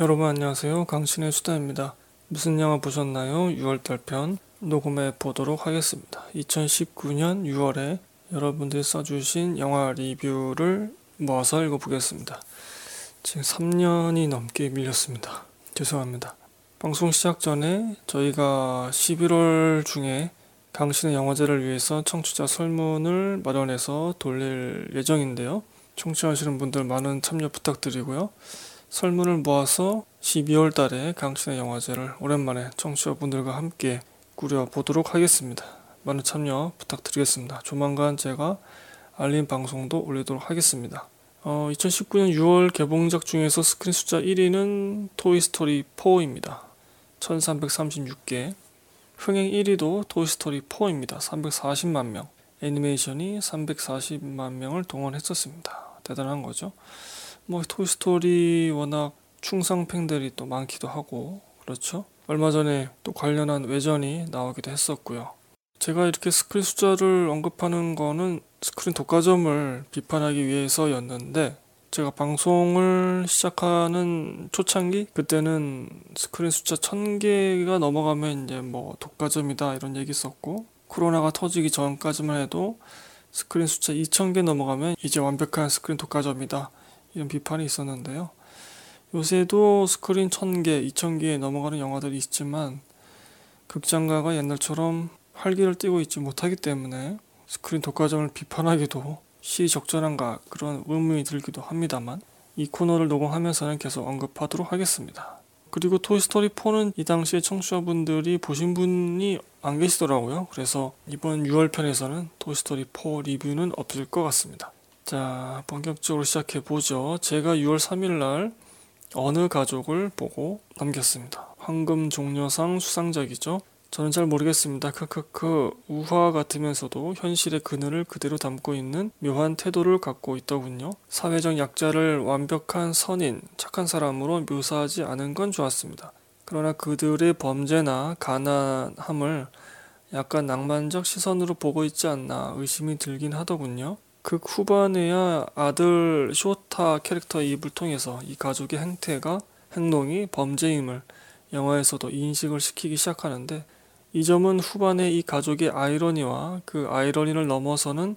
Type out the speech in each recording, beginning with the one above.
여러분 안녕하세요. 강신의 수다입니다. 무슨 영화 보셨나요? 6월달 편 녹음해 보도록 하겠습니다. 2019년 6월에 여러분들이 써주신 영화 리뷰를 모아서 읽어보겠습니다. 지금 3년이 넘게 밀렸습니다. 죄송합니다. 방송 시작 전에 저희가 11월 중에 강신의 영화제를 위해서 청취자 설문을 마련해서 돌릴 예정인데요. 청취하시는 분들 많은 참여 부탁드리고요. 설문을 모아서 12월 달에 강신의 영화제를 오랜만에 청취자분들과 함께 꾸려보도록 하겠습니다. 많은 참여 부탁드리겠습니다. 조만간 제가 알림 방송도 올리도록 하겠습니다. 2019년 6월 개봉작 중에서 스크린 숫자 1위는 토이스토리4입니다. 1336개, 흥행 1위도 토이스토리4입니다. 340만 명, 애니메이션이 340만 명을 동원했었습니다. 대단한 거죠. 토이스토리 워낙 충성 팬들이 또 많기도 하고, 그렇죠? 얼마 전에 또 관련한 외전이 나오기도 했었고요. 제가 이렇게 스크린 숫자를 언급하는 거는 스크린 독과점을 비판하기 위해서였는데, 제가 방송을 시작하는 초창기? 그때는 스크린 숫자 1000개가 넘어가면 이제 독과점이다 이런 얘기 썼고, 코로나가 터지기 전까지만 해도 스크린 숫자 2000개 넘어가면 이제 완벽한 스크린 독과점이다 이런 비판이 있었는데요. 요새도 스크린 1000개, 2000개에 넘어가는 영화들이 있지만 극장가가 옛날처럼 활기를 띠고 있지 못하기 때문에 스크린 독과점을 비판하기도 시의적절한가 그런 의문이 들기도 합니다만, 이 코너를 녹음하면서는 계속 언급하도록 하겠습니다. 그리고 토이스토리4는 이 당시에 청취자분들이 보신 분이 안 계시더라고요. 그래서 이번 6월 편에서는 토이스토리4 리뷰는 없을 것 같습니다. 자, 본격적으로 시작해보죠. 제가 6월 3일날 어느 가족을 보고 남겼습니다. 황금종려상 수상작이죠. 저는 잘 모르겠습니다. 우화 같으면서도 현실의 그늘을 그대로 담고 있는 묘한 태도를 갖고 있더군요. 사회적 약자를 완벽한 선인, 착한 사람으로 묘사하지 않은 건 좋았습니다. 그러나 그들의 범죄나 가난함을 약간 낭만적 시선으로 보고 있지 않나 의심이 들긴 하더군요. 극 후반에야 아들 쇼타 캐릭터의 입을 통해서 이 가족의 행동이 범죄임을 영화에서도 인식을 시키기 시작하는데, 이 점은 후반에 이 가족의 아이러니와 그 아이러니를 넘어서는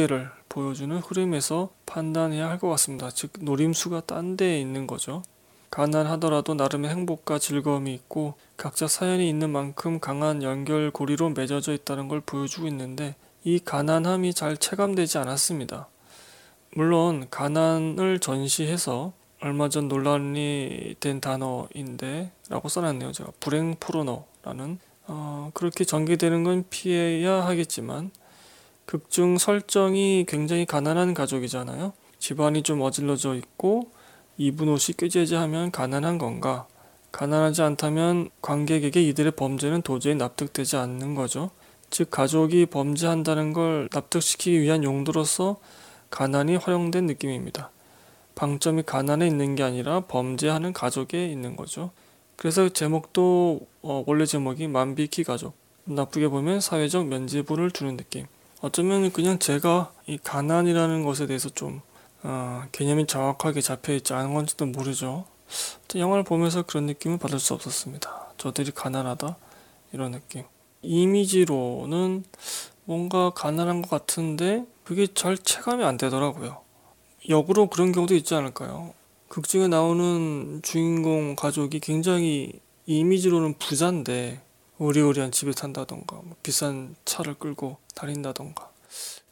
가족애를 보여주는 흐름에서 판단해야 할 것 같습니다. 즉, 노림수가 딴 데에 있는 거죠. 가난하더라도 나름의 행복과 즐거움이 있고 각자 사연이 있는 만큼 강한 연결고리로 맺어져 있다는 걸 보여주고 있는데, 이 가난함이 잘 체감되지 않았습니다. 물론 가난을 전시해서 얼마 전 논란이 된 단어인데 라고 써놨네요. 제가 불행 포르노라는 그렇게 전개되는 건 피해야 하겠지만, 극중 설정이 굉장히 가난한 가족이잖아요. 집안이 좀 어질러져 있고 입은 옷이 꾀죄죄하면 가난한 건가? 가난하지 않다면 관객에게 이들의 범죄는 도저히 납득되지 않는 거죠. 즉, 가족이 범죄한다는 걸 납득시키기 위한 용도로서 가난이 활용된 느낌입니다. 방점이 가난에 있는 게 아니라 범죄하는 가족에 있는 거죠. 그래서 제목도 원래 제목이 만비키 가족, 나쁘게 보면 사회적 면죄부를 주는 느낌. 어쩌면 그냥 제가 이 가난이라는 것에 대해서 좀 개념이 정확하게 잡혀있지 않은 건지도 모르죠. 영화를 보면서 그런 느낌을 받을 수 없었습니다. 저들이 가난하다 이런 느낌. 이미지로는 뭔가 가난한 것 같은데 그게 잘 체감이 안 되더라고요. 역으로 그런 경우도 있지 않을까요? 극중에 나오는 주인공 가족이 굉장히 이미지로는 부자인데 오리오리한 집에 산다던가 비싼 차를 끌고 다닌다던가,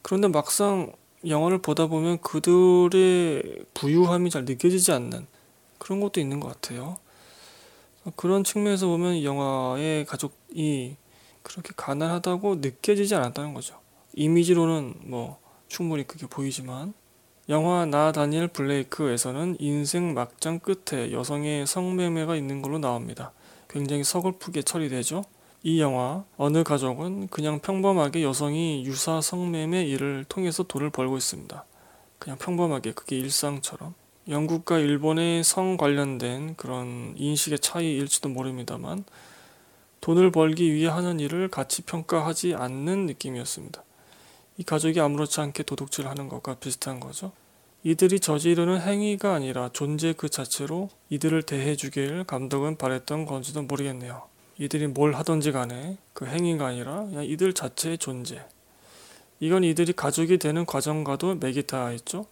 그런데 막상 영화를 보다 보면 그들의 부유함이 잘 느껴지지 않는 그런 것도 있는 것 같아요. 그런 측면에서 보면 영화의 가족이 그렇게 가난하다고 느껴지지 않았다는 거죠. 이미지로는 충분히 그게 보이지만, 영화 나 다니엘 블레이크에서는 인생 막장 끝에 여성의 성매매가 있는 걸로 나옵니다. 굉장히 서글프게 처리되죠. 이 영화 어느 가족은 그냥 평범하게 여성이 유사 성매매 일을 통해서 돈을 벌고 있습니다. 그냥 평범하게, 그게 일상처럼. 영국과 일본의 성 관련된 그런 인식의 차이일지도 모릅니다만, 돈을 벌기 위해 하는 일을 같이 평가하지 않는 느낌이었습니다. 이 가족이 아무렇지 않게 도둑질하는 것과 비슷한 거죠. 이들이 저지르는 행위가 아니라 존재 그 자체로 이들을 대해주길 감독은 바랬던 건지도 모르겠네요. 이들이 뭘 하든지 간에 그 행위가 아니라 그냥 이들 자체의 존재. 이건 이들이 가족이 되는 과정과도 맥이 다 있죠.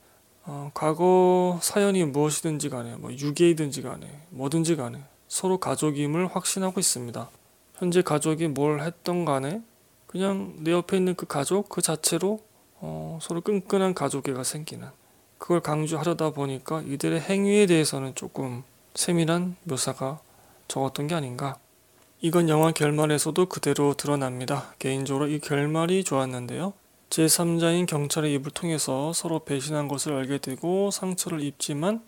과거 사연이 무엇이든지 간에 뭐 유괴이든지 간에 뭐든지 간에 서로 가족임을 확신하고 있습니다. 현재 가족이 뭘 했던 간에 그냥 내 옆에 있는 그 가족 그 자체로 서로 끈끈한 가족애가 생기는 그걸 강조하려다 보니까 이들의 행위에 대해서는 조금 세밀한 묘사가 적었던 게 아닌가. 이건 영화 결말에서도 그대로 드러납니다. 개인적으로 이 결말이 좋았는데요. 제3자인 경찰의 입을 통해서 서로 배신한 것을 알게 되고 상처를 입지만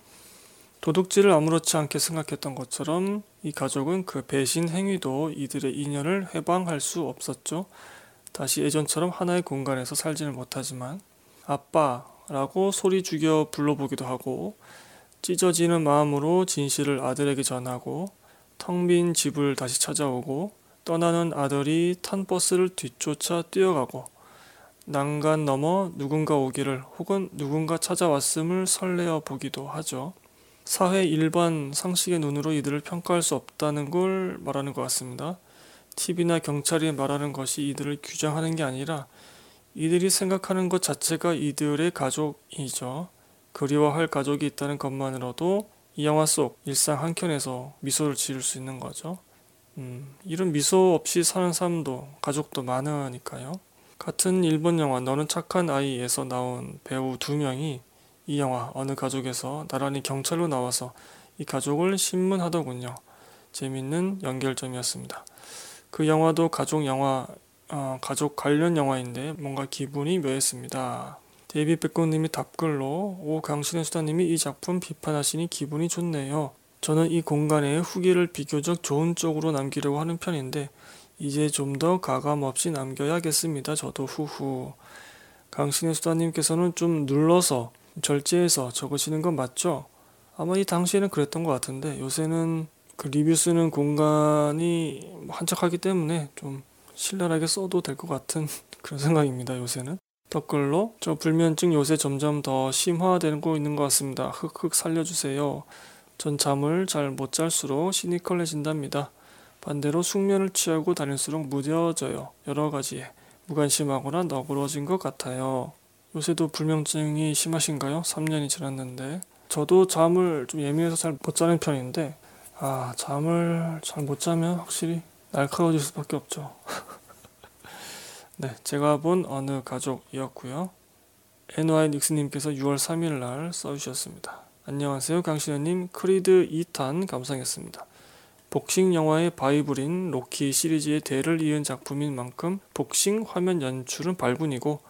도둑질을 아무렇지 않게 생각했던 것처럼 이 가족은 그 배신 행위도 이들의 인연을 해방할 수 없었죠. 다시 예전처럼 하나의 공간에서 살지는 못하지만 아빠라고 소리 죽여 불러보기도 하고 찢어지는 마음으로 진실을 아들에게 전하고 텅 빈 집을 다시 찾아오고 떠나는 아들이 탄 버스를 뒤쫓아 뛰어가고 난간 넘어 누군가 오기를 혹은 누군가 찾아왔음을 설레어 보기도 하죠. 사회 일반 상식의 눈으로 이들을 평가할 수 없다는 걸 말하는 것 같습니다. TV나 경찰이 말하는 것이 이들을 규정하는 게 아니라 이들이 생각하는 것 자체가 이들의 가족이죠. 그리워할 가족이 있다는 것만으로도 이 영화 속 일상 한켠에서 미소를 지을 수 있는 거죠. 이런 미소 없이 사는 사람도 가족도 많으니까요. 같은 일본 영화 너는 착한 아이에서 나온 배우 2명이 이 영화 어느 가족에서 나란히 경찰로 나와서 이 가족을 신문하더군요. 재밌는 연결점이었습니다. 그 영화도 가족 관련 영화인데 뭔가 기분이 묘했습니다. 데이비 백고님이 답글로 오 강신의 수다님이 이 작품 비판하시니 기분이 좋네요. 저는 이 공간에 후기를 비교적 좋은 쪽으로 남기려고 하는 편인데 이제 좀 더 가감없이 남겨야겠습니다. 저도 후후. 강신의 수다님께서는 좀 눌러서 절제해서 적으시는 건 맞죠? 아마 이 당시에는 그랬던 것 같은데 요새는 그 리뷰 쓰는 공간이 한적하기 때문에 좀 신랄하게 써도 될 것 같은 그런 생각입니다. 요새는. 댓글로 저 불면증 요새 점점 더 심화되고 있는 것 같습니다. 흑흑 살려주세요. 전 잠을 잘 못 잘수록 시니컬해진답니다. 반대로 숙면을 취하고 다닐수록 무뎌져요. 여러 가지에 무관심하거나 너그러진 것 같아요. 요새도 불면증이 심하신가요? 3년이 지났는데 저도 잠을 좀 예민해서 잘 못 자는 편인데 잠을 잘 못 자면 확실히 날카로워질 수밖에 없죠. 네, 제가 본 어느 가족이었고요. NY 닉스님께서 6월 3일 날 써주셨습니다. 안녕하세요. 강신현님 크리드 2탄 감상했습니다. 복싱 영화의 바이블인 로키 시리즈의 대를 이은 작품인 만큼 복싱 화면 연출은 발군이고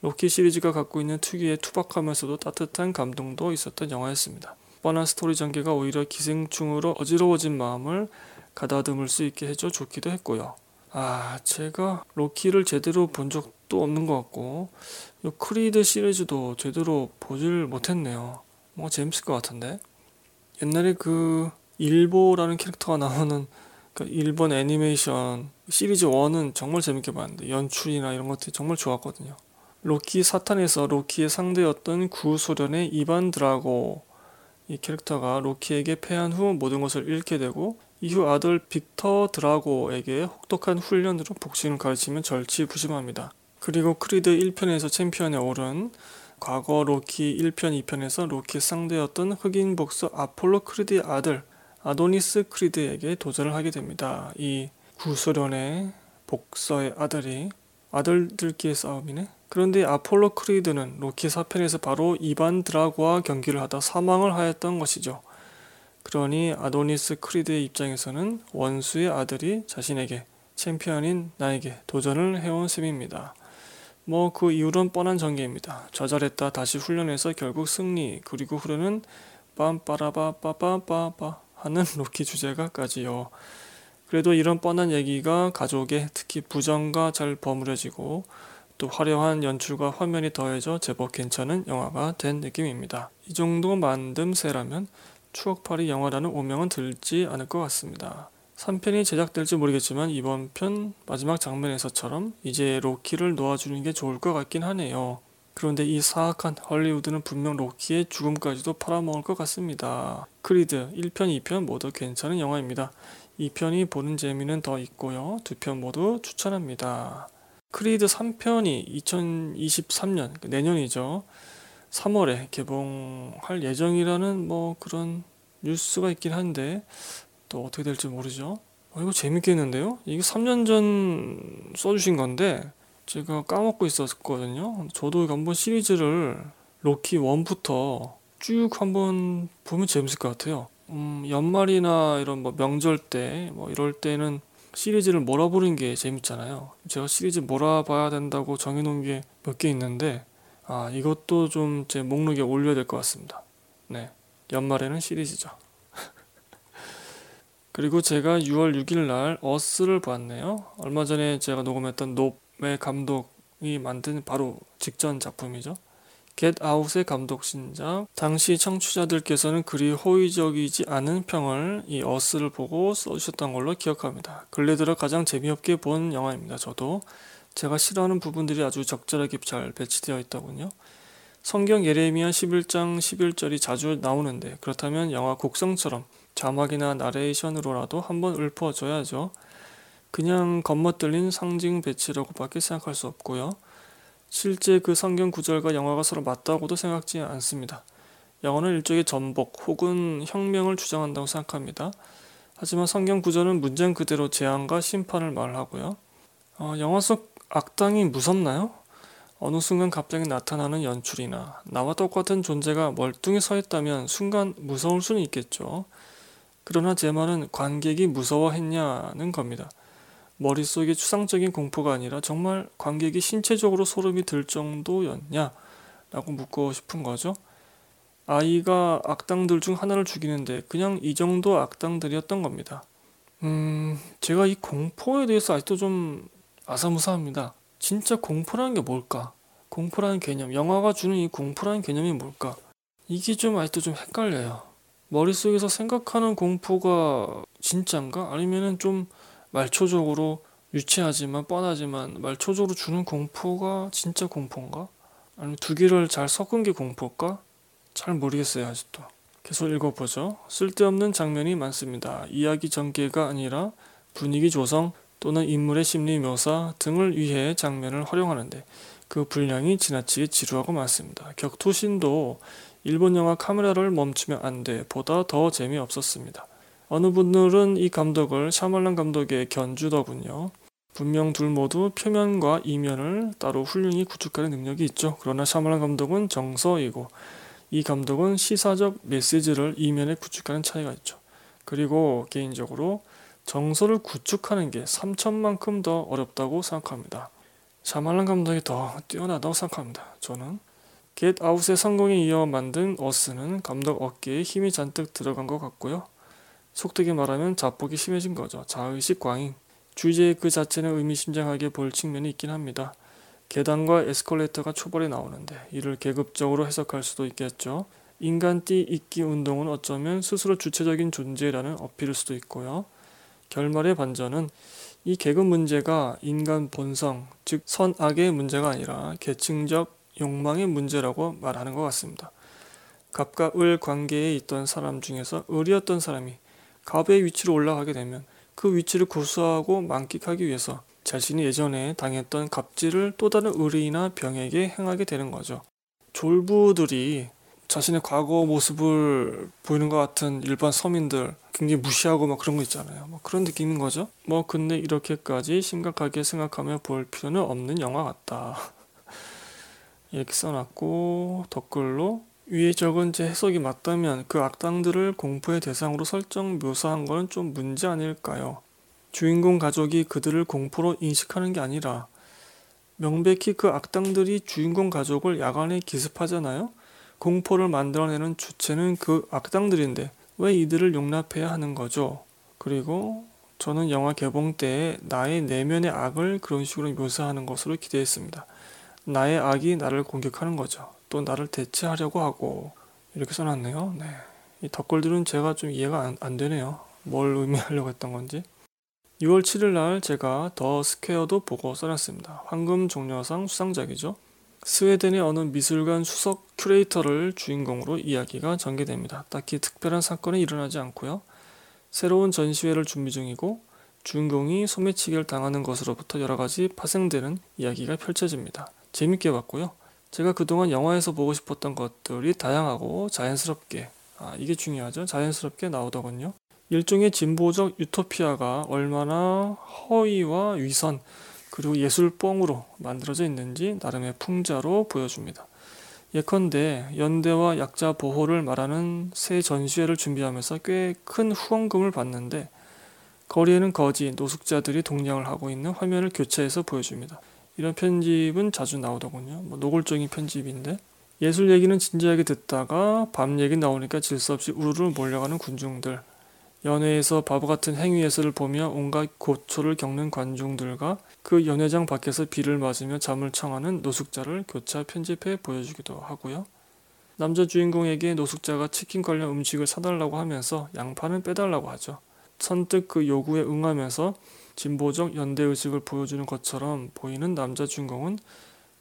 로키 시리즈가 갖고 있는 특유의 투박하면서도 따뜻한 감동도 있었던 영화였습니다. 뻔한 스토리 전개가 오히려 기생충으로 어지러워진 마음을 가다듬을 수 있게 해줘 좋기도 했고요. 제가 로키를 제대로 본 적도 없는 것 같고 요 크리드 시리즈도 제대로 보질 못했네요. 뭔가 재밌을 것 같은데 옛날에 그 일보라는 캐릭터가 나오는 그 일본 애니메이션 시리즈 1은 정말 재밌게 봤는데 연출이나 이런 것들이 정말 좋았거든요. 로키 사탄에서 로키의 상대였던 구소련의 이반 드라고 이 캐릭터가 로키에게 패한 후 모든 것을 잃게 되고 이후 아들 빅터 드라고에게 혹독한 훈련으로 복싱을 가르치면 절치부심합니다. 그리고 크리드 1편에서 챔피언에 오른 과거 로키 1편, 2편에서 로키의 상대였던 흑인 복서 아폴로 크리드의 아들 아도니스 크리드에게 도전을 하게 됩니다. 이 구소련의 복서의 아들이 아들들끼리 싸움이네? 그런데 아폴로 크리드는 로키 4편에서 바로 이반 드라고와 경기를 하다 사망을 하였던 것이죠. 그러니 아도니스 크리드의 입장에서는 원수의 아들이 자신에게 챔피언인 나에게 도전을 해온 셈입니다. 뭐 그 이유론 뻔한 전개입니다. 좌절했다 다시 훈련해서 결국 승리 그리고 흐르는 빰빠라바빠빠빠빠 하는 로키 주제가까지요. 그래도 이런 뻔한 얘기가 가족의 특히 부정과 잘 버무려지고 또 화려한 연출과 화면이 더해져 제법 괜찮은 영화가 된 느낌입니다. 이 정도 만듦새라면 추억팔이 영화라는 오명은 들지 않을 것 같습니다. 3편이 제작될지 모르겠지만 이번 편 마지막 장면에서처럼 이제 로키를 놓아주는 게 좋을 것 같긴 하네요. 그런데 이 사악한 할리우드는 분명 로키의 죽음까지도 팔아먹을 것 같습니다. 크리드 1편, 2편 모두 괜찮은 영화입니다. 2편이 보는 재미는 더 있고요. 2편 모두 추천합니다. 크리드 3편이 2023년, 내년이죠. 3월에 개봉할 예정이라는 뭐 그런 뉴스가 있긴 한데 또 어떻게 될지 모르죠. 이거 재밌겠는데요? 이게 3년 전 써주신 건데 제가 까먹고 있었거든요. 저도 이거 한번 시리즈를 로키 1부터 쭉 한번 보면 재밌을 것 같아요. 연말이나 이런 뭐 명절 때 뭐 이럴 때는 시리즈를 몰아보는 게 재밌잖아요. 제가 시리즈 몰아봐야 된다고 정해놓은 게 몇 개 있는데 이것도 좀 제 목록에 올려야 될 것 같습니다. 네, 연말에는 시리즈죠. 그리고 제가 6월 6일 날 어스를 봤네요. 얼마 전에 제가 녹음했던 놉의 감독이 만든 바로 직전 작품이죠. Get Out의 감독 신작, 당시 청취자들께서는 그리 호의적이지 않은 평을 이 어스를 보고 써주셨던 걸로 기억합니다. 근래 들어 가장 재미없게 본 영화입니다. 저도 제가 싫어하는 부분들이 아주 적절하게 잘 배치되어 있다군요. 성경 예레미야 11장 11절이 자주 나오는데 그렇다면 영화 곡성처럼 자막이나 나레이션으로라도 한번 읊어줘야죠. 그냥 겉멋들린 상징 배치라고밖에 생각할 수 없고요. 실제 그 성경 구절과 영화가 서로 맞다고도 생각지 않습니다. 영화는 일종의 전복 혹은 혁명을 주장한다고 생각합니다. 하지만 성경 구절은 문장 그대로 재앙과 심판을 말하고요. 영화 속 악당이 무섭나요? 어느 순간 갑자기 나타나는 연출이나 나와 똑같은 존재가 멀뚱히 서 있다면 순간 무서울 수는 있겠죠. 그러나 제 말은 관객이 무서워했냐는 겁니다. 머릿속에 추상적인 공포가 아니라 정말 관객이 신체적으로 소름이 들 정도였냐라고 묻고 싶은 거죠. 아이가 악당들 중 하나를 죽이는데 그냥 이 정도 악당들이었던 겁니다. 제가 이 공포에 대해서 아직도 좀 아사무사합니다. 진짜 공포라는 게 뭘까? 공포라는 개념, 영화가 주는 이 공포라는 개념이 뭘까? 이게 좀 아직도 좀 헷갈려요. 머릿속에서 생각하는 공포가 진짠가? 아니면은 좀 말초적으로 유치하지만 뻔하지만 말초적으로 주는 공포가 진짜 공포인가? 아니면 두 개를 잘 섞은 게 공포일까? 잘 모르겠어요 아직도. 계속 읽어보죠. 쓸데없는 장면이 많습니다. 이야기 전개가 아니라 분위기 조성 또는 인물의 심리 묘사 등을 위해 장면을 활용하는데 그 분량이 지나치게 지루하고 많습니다. 격투신도 일본 영화 카메라를 멈추면 안 돼 보다 더 재미없었습니다. 어느 분들은 이 감독을 샤말란 감독의 견주더군요. 분명 둘 모두 표면과 이면을 따로 훌륭히 구축하는 능력이 있죠. 그러나 샤말란 감독은 정서이고 이 감독은 시사적 메시지를 이면에 구축하는 차이가 있죠. 그리고 개인적으로 정서를 구축하는 게 3천만큼 더 어렵다고 생각합니다. 샤말란 감독이 더 뛰어나다고 생각합니다. 저는 Get Out의 성공에 이어 만든 어스는 감독 어깨에 힘이 잔뜩 들어간 것 같고요. 속되게 말하면 자폭이 심해진 거죠. 자의식 과잉. 주제 그 자체는 의미심장하게 볼 측면이 있긴 합니다. 계단과 에스컬레이터가 초벌에 나오는데 이를 계급적으로 해석할 수도 있겠죠. 인간 띠 잇기 운동은 어쩌면 스스로 주체적인 존재라는 어필일 수도 있고요. 결말의 반전은 이 계급 문제가 인간 본성, 즉 선악의 문제가 아니라 계층적 욕망의 문제라고 말하는 것 같습니다. 갑과 을 관계에 있던 사람 중에서 을이었던 사람이 갑의 위치로 올라가게 되면 그 위치를 고수하고 만끽하기 위해서 자신이 예전에 당했던 갑질을 또 다른 의리나 병에게 행하게 되는 거죠. 졸부들이 자신의 과거 모습을 보이는 것 같은 일반 서민들 굉장히 무시하고 막 그런 거 있잖아요. 뭐 그런 느낌인 거죠. 뭐 근데 이렇게까지 심각하게 생각하며 볼 필요는 없는 영화 같다. 이렇게 써놨고 댓글로 위에 적은 제 해석이 맞다면 그 악당들을 공포의 대상으로 설정 묘사한 거는 좀 문제 아닐까요? 주인공 가족이 그들을 공포로 인식하는 게 아니라 명백히 그 악당들이 주인공 가족을 야간에 기습하잖아요? 공포를 만들어내는 주체는 그 악당들인데 왜 이들을 용납해야 하는 거죠? 그리고 저는 영화 개봉 때 나의 내면의 악을 그런 식으로 묘사하는 것으로 기대했습니다. 나의 악이 나를 공격하는 거죠. 또 나를 대체하려고 하고 이렇게 써놨네요. 네. 이 댓글들은 제가 좀 이해가 안 되네요. 뭘 의미하려고 했던 건지. 6월 7일 날 제가 더 스퀘어도 보고 써놨습니다. 황금 종려상 수상작이죠. 스웨덴의 어느 미술관 수석 큐레이터를 주인공으로 이야기가 전개됩니다. 딱히 특별한 사건이 일어나지 않고요. 새로운 전시회를 준비 중이고 주인공이 소매치기를 당하는 것으로부터 여러가지 파생되는 이야기가 펼쳐집니다. 재밌게 봤고요. 제가 그동안 영화에서 보고 싶었던 것들이 다양하고 자연스럽게, 이게 중요하죠. 자연스럽게 나오더군요. 일종의 진보적 유토피아가 얼마나 허위와 위선 그리고 예술뽕으로 만들어져 있는지 나름의 풍자로 보여줍니다. 예컨대 연대와 약자 보호를 말하는 새 전시회를 준비하면서 꽤 큰 후원금을 받는데 거리에는 거지, 노숙자들이 동냥을 하고 있는 화면을 교체해서 보여줍니다. 이런 편집은 자주 나오더군요. 노골적인 편집인데 예술 얘기는 진지하게 듣다가 밤 얘기 나오니까 질서없이 우르르 몰려가는 군중들, 연회에서 바보같은 행위예술을 보며 온갖 고초를 겪는 관중들과 그 연회장 밖에서 비를 맞으며 잠을 청하는 노숙자를 교차 편집해 보여주기도 하고요. 남자 주인공에게 노숙자가 치킨 관련 음식을 사달라고 하면서 양파는 빼달라고 하죠. 선뜻 그 요구에 응하면서 진보적 연대의식을 보여주는 것처럼 보이는 남자 주인공은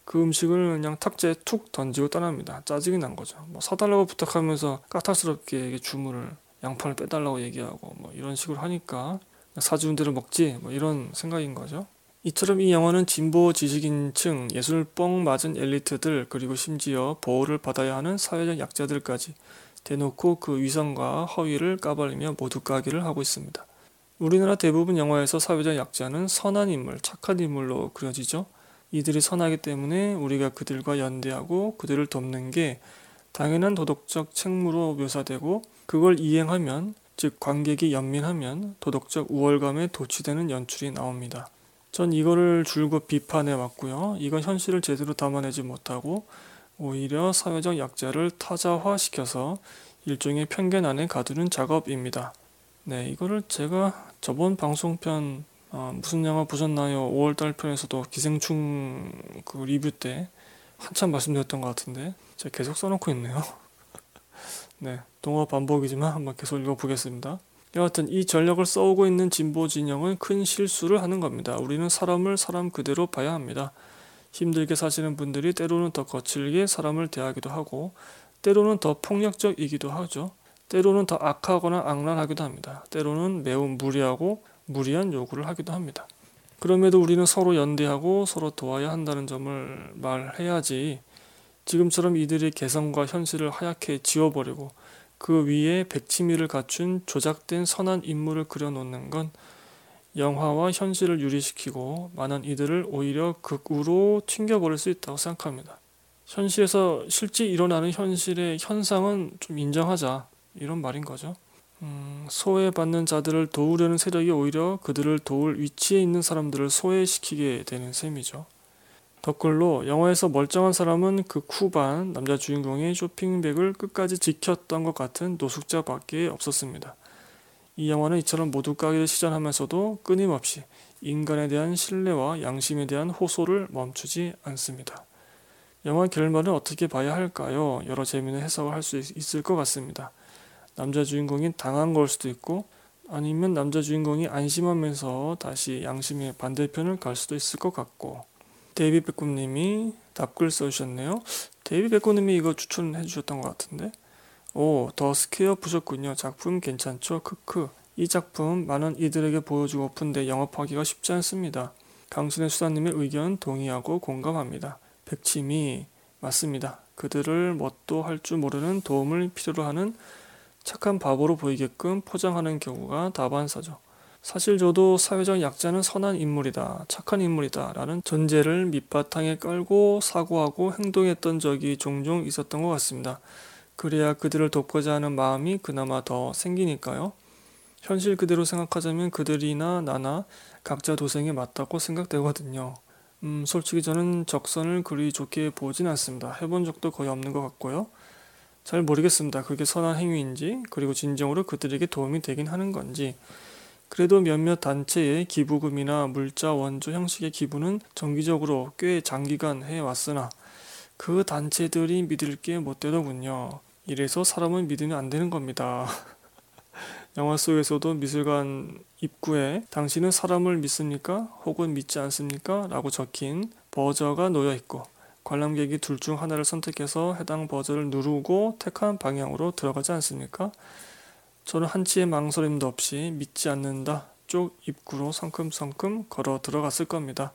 그 음식을 그냥 탁자에 툭 던지고 떠납니다. 짜증이 난 거죠. 사달라고 부탁하면서 까탈스럽게 주문을, 양파를 빼달라고 얘기하고 이런 식으로 하니까 사주는 대로 먹지 이런 생각인 거죠. 이처럼 이 영화는 진보 지식인층, 예술 뻥 맞은 엘리트들, 그리고 심지어 보호를 받아야 하는 사회적 약자들까지 대놓고 그 위선과 허위를 까발리며 모두 까기를 하고 있습니다. 우리나라 대부분 영화에서 사회적 약자는 선한 인물, 착한 인물로 그려지죠. 이들이 선하기 때문에 우리가 그들과 연대하고 그들을 돕는 게 당연한 도덕적 책무로 묘사되고 그걸 이행하면, 즉 관객이 연민하면 도덕적 우월감에 도취되는 연출이 나옵니다. 전 이거를 줄곧 비판해왔고요. 이건 현실을 제대로 담아내지 못하고 오히려 사회적 약자를 타자화시켜서 일종의 편견 안에 가두는 작업입니다. 네, 이거를 제가 저번 방송편 무슨 영화 보셨나요? 5월달 편에서도 기생충 그 리뷰 때 한참 말씀드렸던 것 같은데 제가 계속 써놓고 있네요. 네, 동화 반복이지만 한번 계속 읽어보겠습니다. 여하튼 이 전략을 써오고 있는 진보 진영은 큰 실수를 하는 겁니다. 우리는 사람을 사람 그대로 봐야 합니다. 힘들게 사시는 분들이 때로는 더 거칠게 사람을 대하기도 하고 때로는 더 폭력적이기도 하죠. 때로는 더 악하거나 악랄하기도 합니다. 때로는 매우 무리하고 무리한 요구를 하기도 합니다. 그럼에도 우리는 서로 연대하고 서로 도와야 한다는 점을 말해야지 지금처럼 이들의 개성과 현실을 하얗게 지워버리고 그 위에 백치미를 갖춘 조작된 선한 인물을 그려놓는 건 영화와 현실을 유리시키고 많은 이들을 오히려 극우로 튕겨버릴 수 있다고 생각합니다. 현실에서 실제 일어나는 현실의 현상은 좀 인정하자 이런 말인 거죠. 소외받는 자들을 도우려는 세력이 오히려 그들을 도울 위치에 있는 사람들을 소외시키게 되는 셈이죠. 덧글로 영화에서 멀쩡한 사람은 그 후반 남자 주인공의 쇼핑백을 끝까지 지켰던 것 같은 노숙자밖에 없었습니다. 이 영화는 이처럼 모두 까기를 시전하면서도 끊임없이 인간에 대한 신뢰와 양심에 대한 호소를 멈추지 않습니다. 영화 결말은 어떻게 봐야 할까요? 여러 재미있는 해석을 할 수 있을 것 같습니다. 남자 주인공이 당한 걸 수도 있고 아니면 남자 주인공이 안심하면서 다시 양심의 반대편을 갈 수도 있을 것 같고. 데이비 백구님이 답글 써주셨네요. 데이비 백구님이 이거 추천해 주셨던 것 같은데. 오, 더 스퀘어 보셨군요. 작품 괜찮죠? 크크. 이 작품 많은 이들에게 보여주고픈데 영업하기가 쉽지 않습니다. 강신의 수다님의 의견 동의하고 공감합니다. 백치미 맞습니다. 그들을 뭣도 할 줄 모르는 도움을 필요로 하는 착한 바보로 보이게끔 포장하는 경우가 다반사죠. 사실 저도 사회적 약자는 선한 인물이다, 착한 인물이다 라는 전제를 밑바탕에 깔고 사고하고 행동했던 적이 종종 있었던 것 같습니다. 그래야 그들을 돕고자 하는 마음이 그나마 더 생기니까요. 현실 그대로 생각하자면 그들이나 나나 각자 도생에 맞다고 생각되거든요. 솔직히 저는 적선을 그리 좋게 보진 않습니다. 해본 적도 거의 없는 것 같고요. 잘 모르겠습니다. 그게 선한 행위인지, 그리고 진정으로 그들에게 도움이 되긴 하는 건지. 그래도 몇몇 단체의 기부금이나 물자 원조 형식의 기부는 정기적으로 꽤 장기간 해왔으나 그 단체들이 믿을 게 못 되더군요. 이래서 사람은 믿으면 안 되는 겁니다. 영화 속에서도 미술관 입구에 당신은 사람을 믿습니까? 혹은 믿지 않습니까? 라고 적힌 버저가 놓여있고 관람객이 둘 중 하나를 선택해서 해당 버튼을 누르고 택한 방향으로 들어가지 않습니까? 저는 한치의 망설임도 없이 믿지 않는다 쪽 입구로 성큼성큼 걸어 들어갔을 겁니다.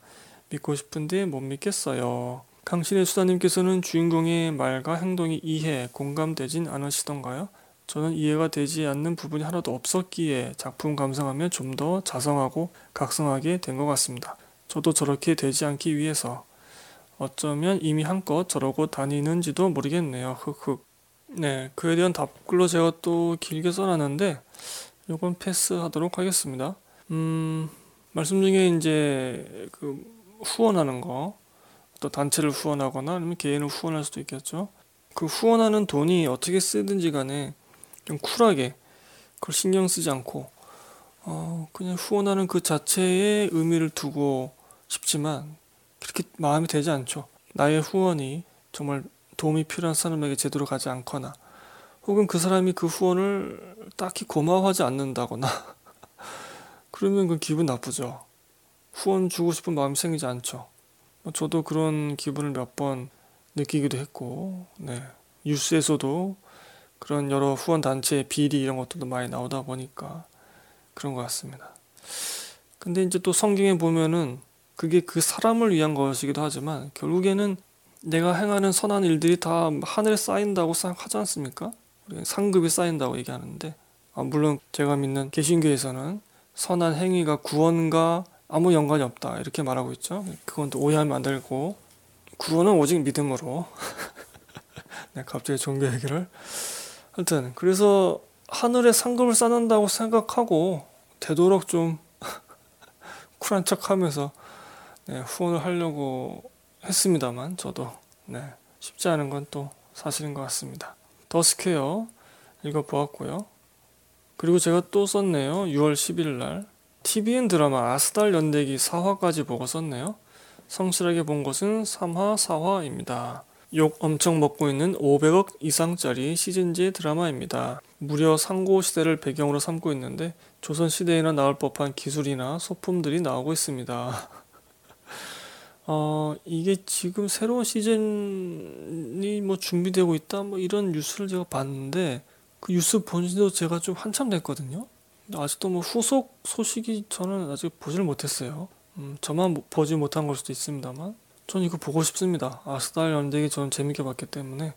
믿고 싶은데 못 믿겠어요. 강신의 수다님께서는 주인공의 말과 행동이 이해, 공감되진 않으시던가요? 저는 이해가 되지 않는 부분이 하나도 없었기에 작품 감상하면 좀 더 자성하고 각성하게 된 것 같습니다. 저도 저렇게 되지 않기 위해서 어쩌면 이미 한껏 저러고 다니는지도 모르겠네요. 흑흑. 네, 그에 대한 답글로 제가 또 길게 써놨는데 요건 패스하도록 하겠습니다. 말씀 중에 이제 그 후원하는 거, 또 단체를 후원하거나 아니면 개인을 후원할 수도 있겠죠. 그 후원하는 돈이 어떻게 쓰든지 간에 좀 쿨하게 그걸 신경 쓰지 않고 그냥 후원하는 그 자체에 의미를 두고 싶지만 그렇게 마음이 되지 않죠. 나의 후원이 정말 도움이 필요한 사람에게 제대로 가지 않거나 혹은 그 사람이 그 후원을 딱히 고마워하지 않는다거나 그러면 그 기분 나쁘죠. 후원 주고 싶은 마음이 생기지 않죠. 저도 그런 기분을 몇 번 느끼기도 했고, 네, 뉴스에서도 그런 여러 후원 단체의 비리 이런 것들도 많이 나오다 보니까 그런 것 같습니다. 근데 이제 또 성경에 보면은 그게 그 사람을 위한 것이기도 하지만 결국에는 내가 행하는 선한 일들이 다 하늘에 쌓인다고 하지 않습니까? 상급이 쌓인다고 얘기하는데, 물론 제가 믿는 개신교에서는 선한 행위가 구원과 아무 연관이 없다 이렇게 말하고 있죠. 그건 또 오해하면 안 되고, 구원은 오직 믿음으로. 네, 갑자기 종교 얘기를. 하여튼 그래서 하늘에 상급을 쌓는다고 생각하고 되도록 좀 쿨한 척하면서 네, 후원을 하려고 했습니다만 저도 네, 쉽지 않은 건 또 사실인 것 같습니다. 더 스퀘어 읽어보았고요. 그리고 제가 또 썼네요. 6월 10일 날 TVN 드라마 아스달 연대기 4화까지 보고 썼네요. 성실하게 본 것은 3화, 4화입니다. 욕 엄청 먹고 있는 500억 이상짜리 시즌제 드라마입니다. 무려 상고시대를 배경으로 삼고 있는데 조선시대에나 나올 법한 기술이나 소품들이 나오고 있습니다. 이게 지금 새로운 시즌이 뭐 준비되고 있다 뭐 이런 뉴스를 제가 봤는데 그 뉴스 본 지도 제가 좀 한참 됐거든요. 근데 아직도 뭐 후속 소식이 저는 아직 보질 못했어요. 저만 보지 못한 걸 수도 있습니다만 전 이거 보고 싶습니다. 아스달 연대기 저는 재밌게 봤기 때문에.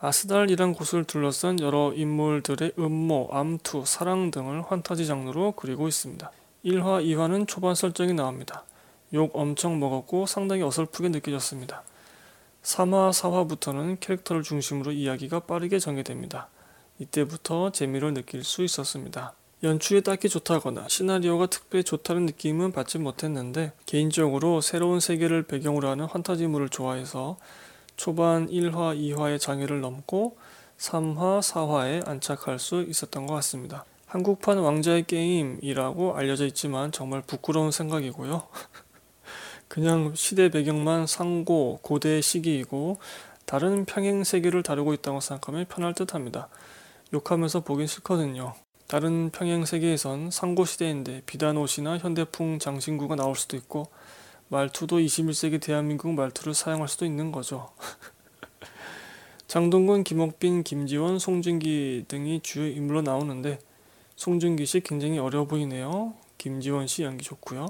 아스달이란 곳을 둘러싼 여러 인물들의 음모, 암투, 사랑 등을 환타지 장르로 그리고 있습니다. 1화, 2화는 초반 설정이 나옵니다. 욕 엄청 먹었고 상당히 어설프게 느껴졌습니다. 3화, 4화부터는 캐릭터를 중심으로 이야기가 빠르게 전개됩니다. 이때부터 재미를 느낄 수 있었습니다. 연출이 딱히 좋다거나 시나리오가 특별히 좋다는 느낌은 받지 못했는데 개인적으로 새로운 세계를 배경으로 하는 환타지물을 좋아해서 초반 1화, 2화의 장애를 넘고 3화, 4화에 안착할 수 있었던 것 같습니다. 한국판 왕좌의 게임이라고 알려져 있지만 정말 부끄러운 생각이고요. 그냥 시대 배경만 상고, 고대 시기이고 다른 평행 세계를 다루고 있다고 생각하면 편할 듯합니다. 욕하면서 보긴 싫거든요. 다른 평행세계에선 상고시대인데 비단 옷이나 현대풍 장신구가 나올 수도 있고 말투도 21세기 대한민국 말투를 사용할 수도 있는 거죠. 장동건, 김옥빈, 김지원, 송중기 등이 주요 인물로 나오는데 송중기 씨 굉장히 어려워 보이네요. 김지원 씨 연기 좋고요.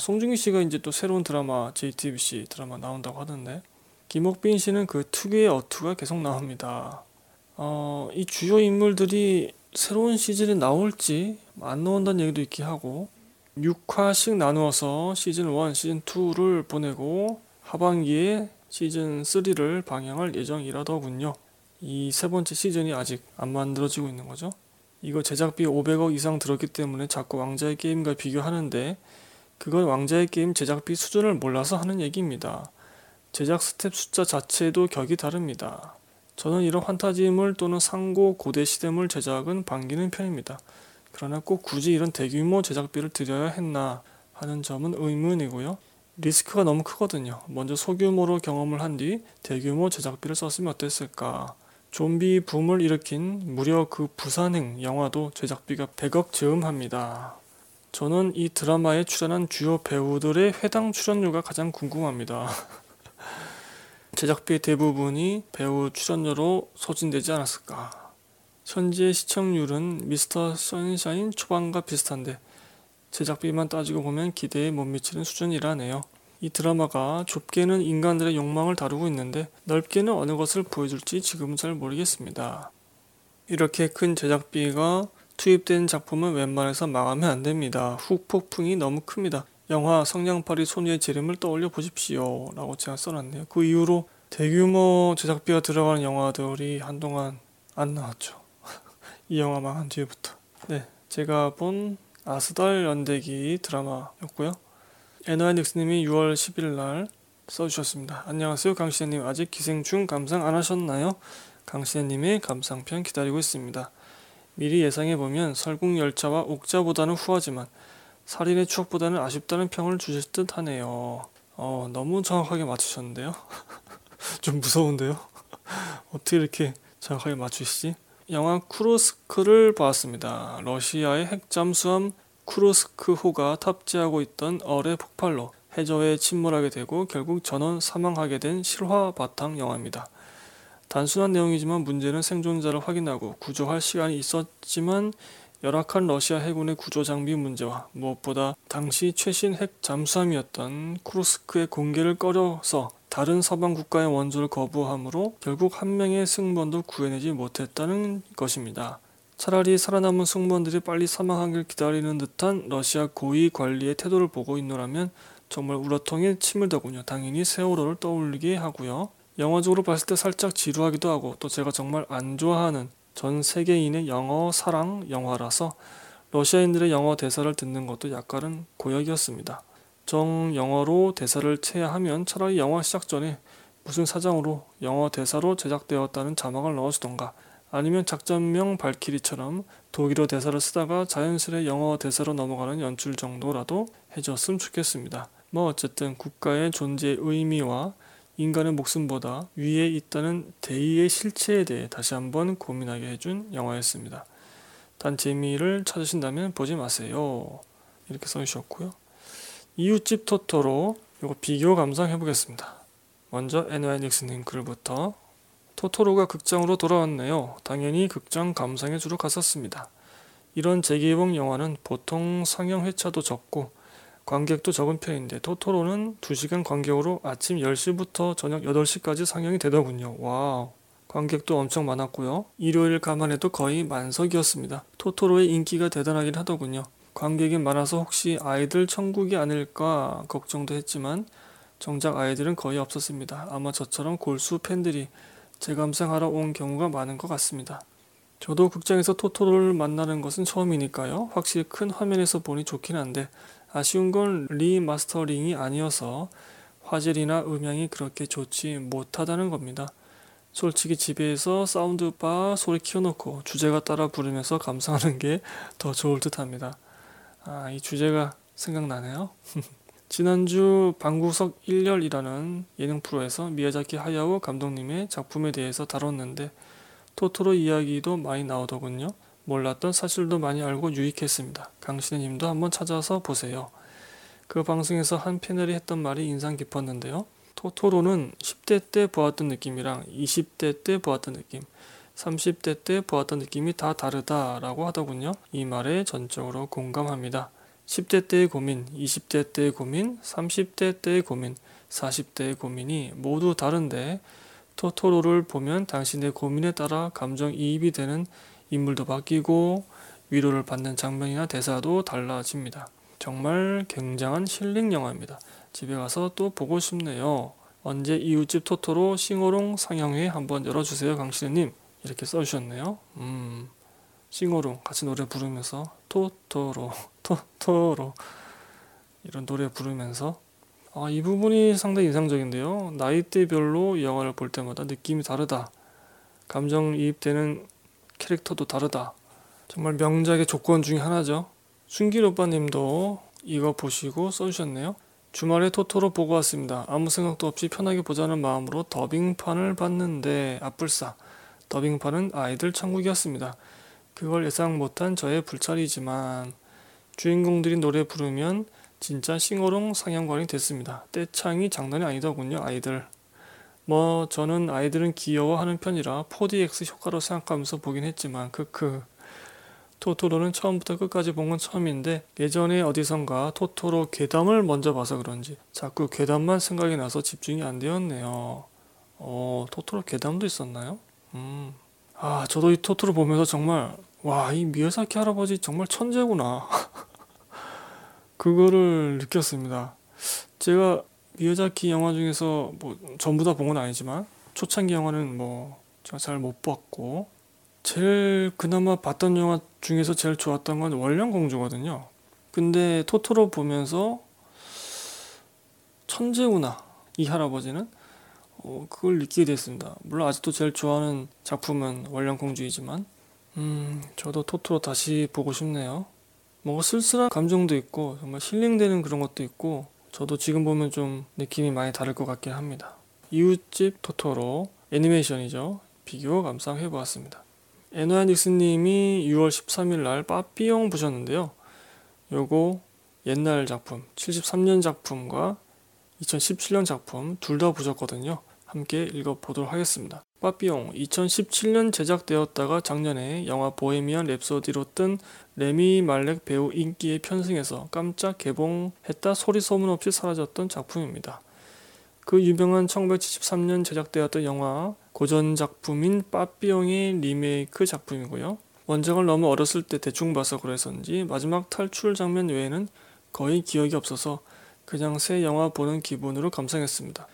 송중기 씨가 이제 또 새로운 드라마 JTBC 드라마 나온다고 하던데 김옥빈 씨는 그 특유의 어투가 계속 나옵니다. 이 주요 인물들이 새로운 시즌이 나올지 안 나온다는 얘기도 있긴 하고 6화씩 나누어서 시즌 1, 시즌 2를 보내고 하반기에 시즌 3를 방영할 예정이라더군요. 이 세 번째 시즌이 아직 안 만들어지고 있는 거죠. 이거 제작비 500억 이상 들었기 때문에 자꾸 왕좌의 게임과 비교하는데 그건 왕좌의 게임 제작비 수준을 몰라서 하는 얘기입니다. 제작 스텝 숫자 자체도 격이 다릅니다. 저는 이런 환타지물 또는 상고 고대 시대물 제작은 반기는 편입니다. 그러나 꼭 굳이 이런 대규모 제작비를 들여야 했나 하는 점은 의문이고요. 리스크가 너무 크거든요. 먼저 소규모로 경험을 한 뒤 대규모 제작비를 썼으면 어땠을까. 좀비 붐을 일으킨 무려 그 부산행 영화도 제작비가 100억 즈음합니다. 저는 이 드라마에 출연한 주요 배우들의 해당 출연료가 가장 궁금합니다. 제작비 대부분이 배우 출연료로 소진되지 않았을까. 현재 시청률은 미스터 선샤인 초반과 비슷한데 제작비만 따지고 보면 기대에 못 미치는 수준이라네요. 이 드라마가 좁게는 인간들의 욕망을 다루고 있는데 넓게는 어느 것을 보여줄지 지금은 잘 모르겠습니다. 이렇게 큰 제작비가 투입된 작품은 웬만해서 망하면 안됩니다. 후폭풍이 너무 큽니다. 영화 성냥팔이 소녀의 재림을 떠올려 보십시오 라고 제가 써놨네요. 그 이후로 대규모 제작비가 들어가는 영화들이 한동안 안 나왔죠. 이 영화 망한 뒤부터. 네, 제가 본 아스달 연대기 드라마였고요. NY닉스님이 6월 10일 날 써주셨습니다. 안녕하세요 강신혜님, 아직 기생충 감상 안 하셨나요? 강신혜님의 감상편 기다리고 있습니다. 미리 예상해보면 설국열차와 옥자보다는 후하지만 살인의 추억보다는 아쉽다는 평을 주실 듯 하네요. 너무 정확하게 맞추셨는데요. 좀 무서운데요. 어떻게 이렇게 정확하게 맞추시지? 영화 쿠로스크를 보았습니다. 러시아의 핵잠수함 쿠로스크호가 탑재하고 있던 얼의 폭발로 해저에 침몰하게 되고 결국 전원 사망하게 된 실화 바탕 영화입니다. 단순한 내용이지만 문제는 생존자를 확인하고 구조할 시간이 있었지만 열악한 러시아 해군의 구조 장비 문제와 무엇보다 당시 최신 핵 잠수함이었던 쿠로스크의 공개를 꺼려서 다른 서방 국가의 원조를 거부함으로 결국 한 명의 승무원도 구해내지 못했다는 것입니다. 차라리 살아남은 승무원들이 빨리 사망하길 기다리는 듯한 러시아 고위 관리의 태도를 보고 있노라면 정말 우라통에 침을 더군요. 당연히 세월호를 떠올리게 하고요. 영화적으로 봤을 때 살짝 지루하기도 하고 또 제가 정말 안 좋아하는 전 세계인의 영어 사랑 영화라서 러시아인들의 영어 대사를 듣는 것도 약간은 고역이었습니다. 정영어로 대사를 채야 하면 차라리 영화 시작 전에 무슨 사정으로 영어 대사로 제작되었다는 자막을 넣어주던가 아니면 작전명 발키리처럼 독일어 대사를 쓰다가 자연스레 영어 대사로 넘어가는 연출 정도라도 해줬으면 좋겠습니다. 뭐 어쨌든 국가의 존재의 의미와 인간의 목숨보다 위에 있다는 대의의 실체에 대해 다시 한번 고민하게 해준 영화였습니다. 단 재미를 찾으신다면 보지 마세요. 이렇게 써주셨고요. 이웃집 토토로 이거 비교 감상해보겠습니다. 먼저 NY닉스님 글부터. 토토로가 극장으로 돌아왔네요. 당연히 극장 감상에 주로 갔었습니다. 이런 재개봉 영화는 보통 상영 회차도 적고 관객도 적은 편인데 토토로는 2시간 간격으로 아침 10시부터 저녁 8시까지 상영이 되더군요. 와우. 관객도 엄청 많았고요. 일요일 감안해도 거의 만석이었습니다. 토토로의 인기가 대단하긴 하더군요. 관객이 많아서 혹시 아이들 천국이 아닐까 걱정도 했지만 정작 아이들은 거의 없었습니다. 아마 저처럼 골수 팬들이 재감상하러 온 경우가 많은 것 같습니다. 저도 극장에서 토토로를 만나는 것은 처음이니까요. 확실히 큰 화면에서 보니 좋긴 한데 아쉬운 건 리마스터링이 아니어서 화질이나 음향이 그렇게 좋지 못하다는 겁니다. 솔직히 집에서 사운드바 소리 키워놓고 주제가 따라 부르면서 감상하는 게 더 좋을 듯 합니다. 아, 이 주제가 생각나네요. 지난주 방구석 1열이라는 예능 프로에서 미야자키 하야오 감독님의 작품에 대해서 다뤘는데 토토로 이야기도 많이 나오더군요. 몰랐던 사실도 많이 알고 유익했습니다. 강신혜님도 한번 찾아서 보세요. 그 방송에서 한 패널이 했던 말이 인상 깊었는데요. 토토로는 10대 때 보았던 느낌이랑 20대 때 보았던 느낌, 30대 때 보았던 느낌이 다 다르다라고 하더군요. 이 말에 전적으로 공감합니다. 10대 때의 고민, 20대 때의 고민, 30대 때의 고민, 40대의 고민이 모두 다른데 토토로를 보면 당신의 고민에 따라 감정이입이 되는 인물도 바뀌고 위로를 받는 장면이나 대사도 달라집니다. 정말 굉장한 힐링 영화입니다. 집에 가서 또 보고 싶네요. 언제 이웃집 토토로 싱어롱 상영회 한번 열어주세요 강신혜님. 이렇게 써주셨네요. 싱어롱 같이 노래 부르면서 토토로 토토로 이런 노래 부르면서 이 부분이 상당히 인상적인데요. 나이대별로 영화를 볼 때마다 느낌이 다르다. 감정이입되는 캐릭터도 다르다. 정말 명작의 조건 중에 하나죠. 순길 오빠님도 이거 보시고 써주셨네요. 주말에 토토로 보고 왔습니다. 아무 생각도 없이 편하게 보자는 마음으로 더빙판을 봤는데 아뿔싸 더빙판은 아이들 천국이었습니다. 그걸 예상 못한 저의 불찰이지만 주인공들이 노래 부르면 진짜 싱어롱 상영관이 됐습니다. 떼창이 장난이 아니더군요. 아이들 뭐 저는 아이들은 귀여워하는 편이라 4DX 효과로 생각하면서 보긴 했지만 크크. 토토로는 처음부터 끝까지 본 건 처음인데 예전에 어디선가 토토로 괴담을 먼저 봐서 그런지 자꾸 괴담만 생각이 나서 집중이 안 되었네요. 토토로 괴담도 있었나요? 아, 저도 이 토토로 보면서 정말 와, 이 미야사키 할아버지 정말 천재구나. 그거를 느꼈습니다. 제가 미야자키 영화 중에서 뭐 전부 다 본 건 아니지만 초창기 영화는 뭐 제가 잘 못 봤고 제일 그나마 봤던 영화 중에서 제일 좋았던 건 월령공주거든요. 근데 토토로 보면서 천재구나 이 할아버지는 그걸 느끼게 됐습니다. 물론 아직도 제일 좋아하는 작품은 월령공주이지만 저도 토토로 다시 보고 싶네요. 뭔가 쓸쓸한 감정도 있고 정말 힐링되는 그런 것도 있고 저도 지금 보면 좀 느낌이 많이 다를 것 같긴 합니다. 이웃집 토토로 애니메이션이죠. 비교 감상해보았습니다. 에너야닉스님이 6월 13일날 빠삐용 보셨는데요. 요거 옛날 작품 73년 작품과 2017년 작품 둘 다 보셨거든요. 함께 읽어보도록 하겠습니다. 빠삐용 2017년 제작되었다가 작년에 영화 보헤미안 랩소디로 뜬 레미 말렉 배우 인기에 편승해서 깜짝 개봉했다 소리 소문 없이 사라졌던 작품입니다. 그 유명한 1973년 제작되었던 영화 고전 작품인 빠삐용의 리메이크 작품이고요. 원작을 너무 어렸을 때 대충 봐서 그랬었는지 마지막 탈출 장면 외에는 거의 기억이 없어서 그냥 새 영화 보는 기분으로 감상했습니다.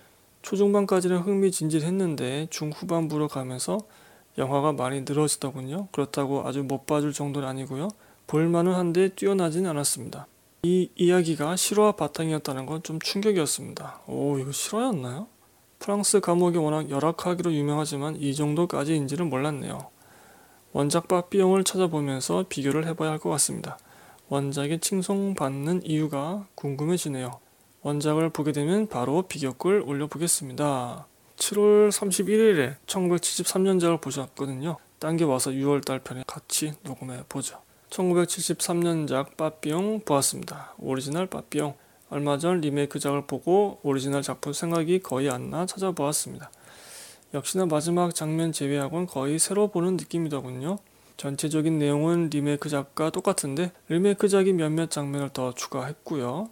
초중반까지는 흥미진진했는데 중후반부로 가면서 영화가 많이 늘어지더군요. 그렇다고 아주 못 봐줄 정도는 아니고요. 볼만은 한데 뛰어나진 않았습니다. 이 이야기가 실화 바탕이었다는 건 좀 충격이었습니다. 오, 이거 실화였나요? 프랑스 감옥이 워낙 열악하기로 유명하지만 이 정도까지인지는 몰랐네요. 원작 빠삐용을 찾아보면서 비교를 해봐야 할 것 같습니다. 원작이 칭송받는 이유가 궁금해지네요. 원작을 보게 되면 바로 비교글 올려보겠습니다. 7월 31일에 1973년작을 보셨거든요. 당겨와서 6월달 편에 같이 녹음해보죠. 1973년작 빠삐용 보았습니다. 오리지널 빠삐용. 얼마 전 리메이크작을 보고 오리지널 작품 생각이 거의 안나 찾아보았습니다. 역시나 마지막 장면 제외하고는 거의 새로 보는 느낌이더군요. 전체적인 내용은 리메이크작과 똑같은데 리메이크작이 몇몇 장면을 더 추가했고요.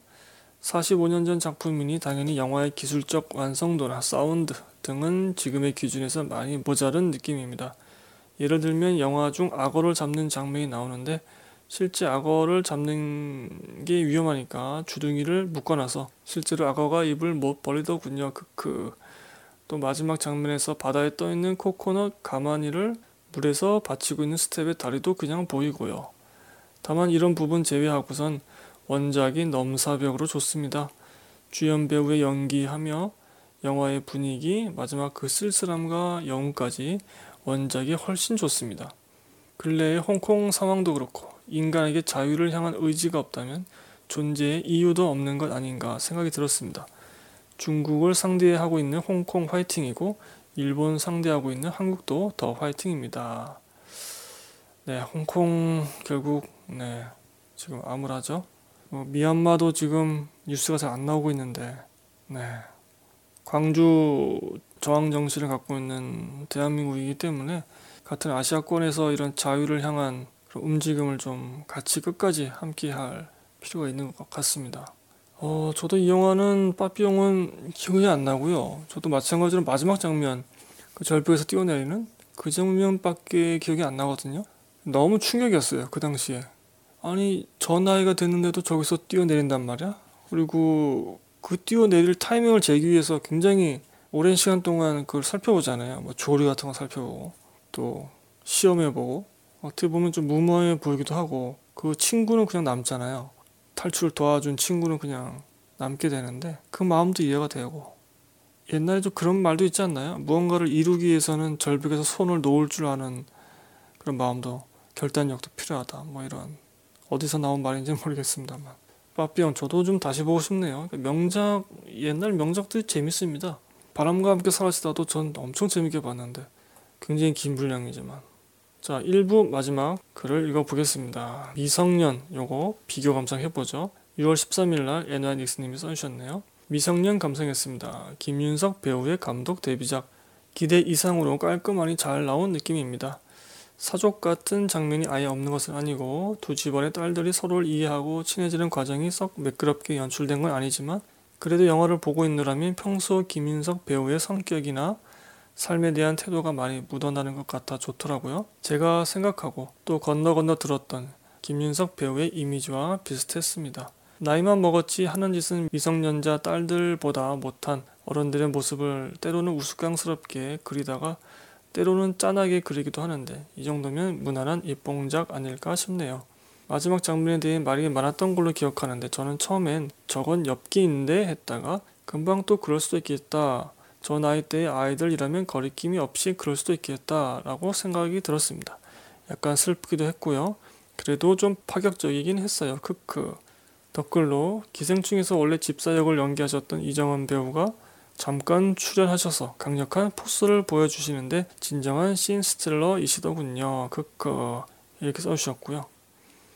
45년 전 작품이니 당연히 영화의 기술적 완성도나 사운드 등은 지금의 기준에서 많이 모자른 느낌입니다. 예를 들면 영화 중 악어를 잡는 장면이 나오는데 실제 악어를 잡는 게 위험하니까 주둥이를 묶어놔서 실제로 악어가 입을 못 벌리더군요. 크크. 또 마지막 장면에서 바다에 떠있는 코코넛 가마니를 물에서 받치고 있는 스텝의 다리도 그냥 보이고요. 다만 이런 부분 제외하고선 원작이 넘사벽으로 좋습니다. 주연 배우의 연기하며 영화의 분위기, 마지막 그 쓸쓸함과 여운까지 원작이 훨씬 좋습니다. 근래의 홍콩 상황도 그렇고 인간에게 자유를 향한 의지가 없다면 존재의 이유도 없는 것 아닌가 생각이 들었습니다. 중국을 상대하고 있는 홍콩 화이팅이고 일본 상대하고 있는 한국도 더 화이팅입니다. 네, 홍콩 결국 네 지금 암울하죠. 미얀마도 지금 뉴스가 잘 안 나오고 있는데 네. 광주 저항정신을 갖고 있는 대한민국이기 때문에 같은 아시아권에서 이런 자유를 향한 그런 움직임을 좀 같이 끝까지 함께할 필요가 있는 것 같습니다. 저도 이 영화는 빠삐용은 기억이 안 나고요. 저도 마찬가지로 마지막 장면 그 절벽에서 뛰어내리는 그 장면밖에 기억이 안 나거든요. 너무 충격이었어요. 그 당시에. 아니 저 나이가 됐는데도 저기서 뛰어내린단 말이야? 그리고 그 뛰어내릴 타이밍을 재기 위해서 굉장히 오랜 시간 동안 그걸 살펴보잖아요. 뭐 조류 같은 거 살펴보고 또 시험해보고 어떻게 보면 좀 무모해 보이기도 하고 그 친구는 그냥 남잖아요. 탈출을 도와준 친구는 그냥 남게 되는데 그 마음도 이해가 되고 옛날에 좀 그런 말도 있지 않나요? 무언가를 이루기 위해서는 절벽에서 손을 놓을 줄 아는 그런 마음도 결단력도 필요하다. 뭐 이런 어디서 나온 말인지 모르겠습니다만 빠삐용 저도 좀 다시 보고 싶네요. 명작 옛날 명작도 재밌습니다. 바람과 함께 사라지다도 전 엄청 재밌게 봤는데 굉장히 긴 분량이지만 자 1부 마지막 글을 읽어보겠습니다. 미성년 요거 비교 감상해보죠. 6월 13일날 에너야닉스님이 써주셨네요. 미성년 감상했습니다. 김윤석 배우의 감독 데뷔작, 기대 이상으로 깔끔하니 잘 나온 느낌입니다. 사족 같은 장면이 아예 없는 것은 아니고 두 집안의 딸들이 서로를 이해하고 친해지는 과정이 썩 매끄럽게 연출된 건 아니지만 그래도 영화를 보고 있느라면 평소 김윤석 배우의 성격이나 삶에 대한 태도가 많이 묻어나는 것 같아 좋더라고요. 제가 생각하고 또 건너 들었던 김윤석 배우의 이미지와 비슷했습니다. 나이만 먹었지 하는 짓은 미성년자 딸들보다 못한 어른들의 모습을 때로는 우스꽝스럽게 그리다가 때로는 짠하게 그리기도 하는데 이 정도면 무난한 입봉작 아닐까 싶네요. 마지막 장면에 대해 말이 많았던 걸로 기억하는데 저는 처음엔 저건 엽기인데 했다가 금방 또 그럴 수도 있겠다, 저 나이 때의 아이들이라면 거리낌이 없이 그럴 수도 있겠다라고 생각이 들었습니다. 약간 슬프기도 했고요. 그래도 좀 파격적이긴 했어요. 크크. 댓글로 기생충에서 원래 집사 역을 연기하셨던 이정원 배우가 잠깐 출연하셔서 강력한 포스를 보여주시는데 진정한 씬스틸러이시더군요. 크크. 이렇게 써주셨고요.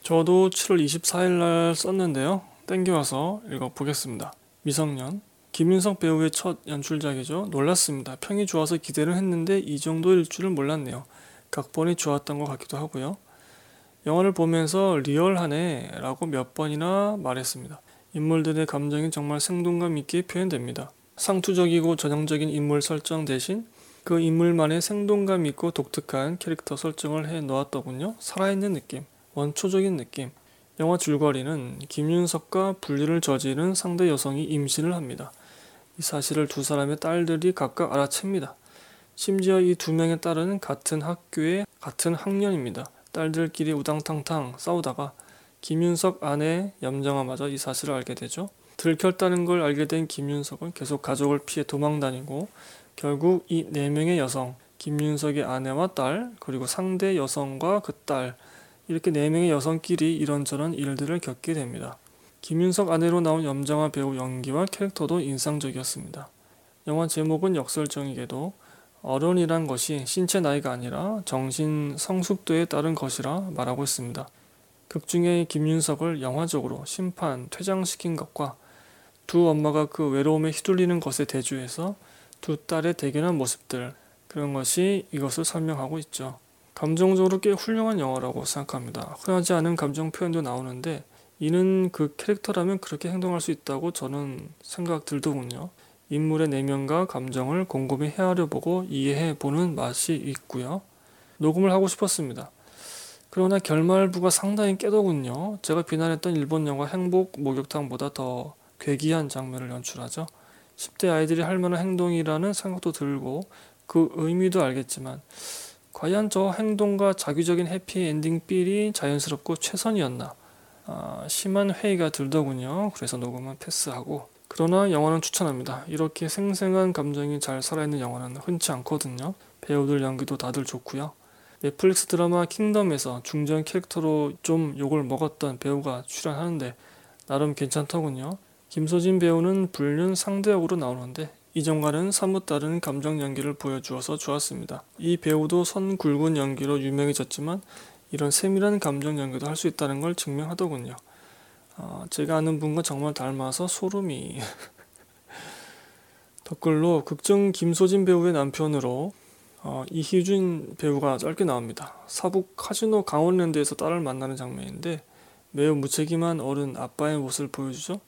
저도 7월 24일날 썼는데요. 땡겨와서 읽어보겠습니다. 미성년. 김윤석 배우의 첫 연출작이죠. 놀랐습니다. 평이 좋아서 기대를 했는데 이 정도일 줄은 몰랐네요. 각본이 좋았던 것 같기도 하고요. 영화를 보면서 리얼하네 라고 몇 번이나 말했습니다. 인물들의 감정이 정말 생동감 있게 표현됩니다. 상투적이고 전형적인 인물 설정 대신 그 인물만의 생동감 있고 독특한 캐릭터 설정을 해놓았더군요. 살아있는 느낌, 원초적인 느낌. 영화 줄거리는 김윤석과 불륜을 저지른 상대 여성이 임신을 합니다. 이 사실을 두 사람의 딸들이 각각 알아챕니다. 심지어 이 두 명의 딸은 같은 학교에 같은 학년입니다. 딸들끼리 우당탕탕 싸우다가 김윤석 아내 염정아마저 이 사실을 알게 되죠. 들켰다는 걸 알게 된 김윤석은 계속 가족을 피해 도망다니고 결국 이 네 명의 여성, 김윤석의 아내와 딸, 그리고 상대 여성과 그 딸, 이렇게 네 명의 여성끼리 이런저런 일들을 겪게 됩니다. 김윤석 아내로 나온 염정아 배우 연기와 캐릭터도 인상적이었습니다. 영화 제목은 역설적이게도 어른이란 것이 신체 나이가 아니라 정신 성숙도에 따른 것이라 말하고 있습니다. 극중에 김윤석을 영화적으로 심판, 퇴장시킨 것과 두 엄마가 그 외로움에 휘둘리는 것에 대조해서 두 딸의 대견한 모습들, 그런 것이 이것을 설명하고 있죠. 감정적으로 꽤 훌륭한 영화라고 생각합니다. 흔하지 않은 감정 표현도 나오는데 이는 그 캐릭터라면 그렇게 행동할 수 있다고 저는 생각 들더군요. 인물의 내면과 감정을 곰곰이 헤아려보고 이해해보는 맛이 있고요. 녹음을 하고 싶었습니다. 그러나 결말부가 상당히 깨더군요. 제가 비난했던 일본 영화 행복 목욕탕보다 더 괴기한 장면을 연출하죠. 10대 아이들이 할 만한 행동이라는 생각도 들고 그 의미도 알겠지만 과연 저 행동과 자기적인 해피엔딩 삘이 자연스럽고 최선이었나? 심한 회의가 들더군요. 그래서 녹음은 패스하고. 그러나 영화는 추천합니다. 이렇게 생생한 감정이 잘 살아있는 영화는 흔치 않거든요. 배우들 연기도 다들 좋고요. 넷플릭스 드라마 킹덤에서 중전 캐릭터로 좀 욕을 먹었던 배우가 출연하는데 나름 괜찮더군요. 김소진 배우는 불륜 상대역으로 나오는데 이전과는 사뭇 다른 감정 연기를 보여주어서 좋았습니다. 이 배우도 선 굵은 연기로 유명해졌지만 이런 세밀한 감정 연기도 할 수 있다는 걸 증명하더군요. 제가 아는 분과 정말 닮아서 소름이. 댓글로 극중 김소진 배우의 남편으로 이희준 배우가 짧게 나옵니다. 사북 카지노 강원랜드에서 딸을 만나는 장면인데 매우 무책임한 어른 아빠의 모습을 보여주죠.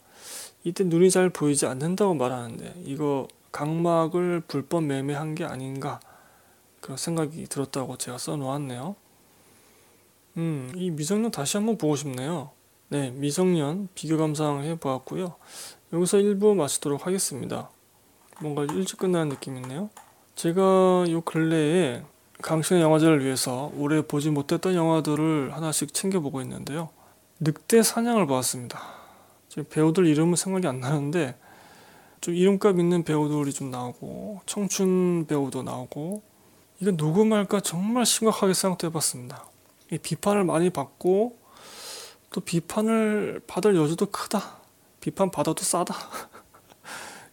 이때 눈이 잘 보이지 않는다고 말하는데 이거 각막을 불법 매매한 게 아닌가 그런 생각이 들었다고 제가 써놓았네요. 이 미성년 다시 한번 보고 싶네요. 네, 미성년 비교 감상해 보았고요. 여기서 1부 마치도록 하겠습니다. 뭔가 일찍 끝나는 느낌이 있네요. 제가 요 근래에 강신의 영화제를 위해서 올해 보지 못했던 영화들을 하나씩 챙겨보고 있는데요. 늑대 사냥을 보았습니다. 배우들 이름은 생각이 안 나는데 좀 이름값 있는 배우들이 좀 나오고 청춘 배우도 나오고 이건 녹음할까 정말 심각하게 생각도 해봤습니다. 비판을 많이 받고 또 비판을 받을 여지도 크다, 비판 받아도 싸다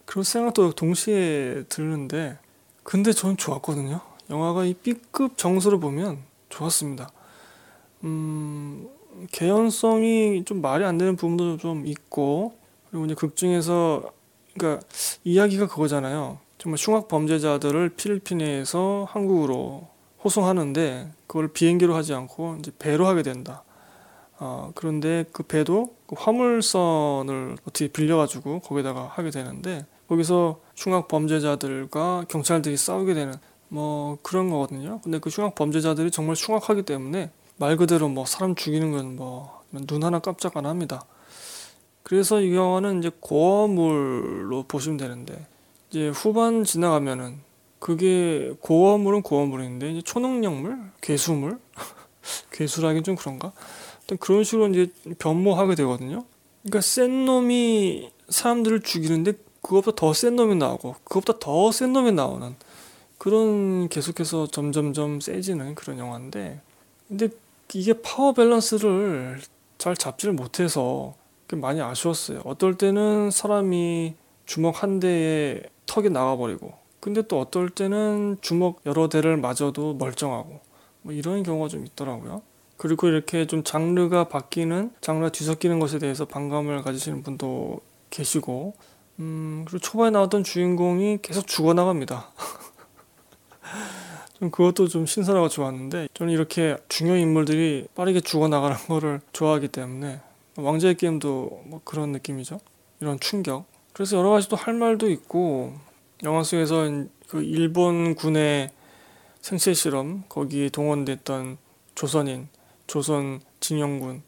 그런 생각도 동시에 드는데 근데 전 좋았거든요. 영화가 이 B급 정서를 보면 좋았습니다. 개연성이 좀 말이 안 되는 부분도 좀 있고, 그리고 이제 극중에서 그러니까 이야기가 그거잖아요. 정말 흉악 범죄자들을 필리핀에서 한국으로 호송하는데 그걸 비행기로 하지 않고 이제 배로 하게 된다. 그런데 그 배도 그 화물선을 어떻게 빌려가지고 거기다가 하게 되는데 거기서 흉악 범죄자들과 경찰들이 싸우게 되는 뭐 그런 거거든요. 근데 그 흉악 범죄자들이 정말 흉악하기 때문에 말 그대로 뭐 사람 죽이는 건 뭐 눈 하나 깜짝 안 합니다. 그래서 이 영화는 이제 고어물로 보시면 되는데 이제 후반 지나가면은 그게 고어물은 고어물인데 이제 초능력물, 괴수물, 괴수라긴 좀 그런가. 일단 그런 식으로 이제 변모하게 되거든요. 그러니까 센 놈이 사람들을 죽이는데 그것보다 더 센 놈이 나오고 그것보다 더 센 놈이 나오는 그런 계속해서 점점점 세지는 그런 영화인데 근데 이게 파워 밸런스를 잘 잡지를 못해서 많이 아쉬웠어요. 어떨 때는 사람이 주먹 한 대에 턱이 나가버리고 근데 또 어떨 때는 주먹 여러 대를 맞아도 멀쩡하고 뭐 이런 경우가 좀 있더라고요. 그리고 이렇게 좀 장르가 바뀌는 장르가 뒤섞이는 것에 대해서 반감을 가지시는 분도 계시고 그리고 초반에 나왔던 주인공이 계속 죽어나갑니다. 좀 그것도 좀 신선하고 좋았는데 저는 이렇게 중요한 인물들이 빠르게 죽어나가는 거를 좋아하기 때문에 왕좌의 게임도 뭐 그런 느낌이죠. 이런 충격. 그래서 여러 가지 또 할 말도 있고 영화 속에서 그 일본군의 생체 실험 거기에 동원됐던 조선인, 조선 진영군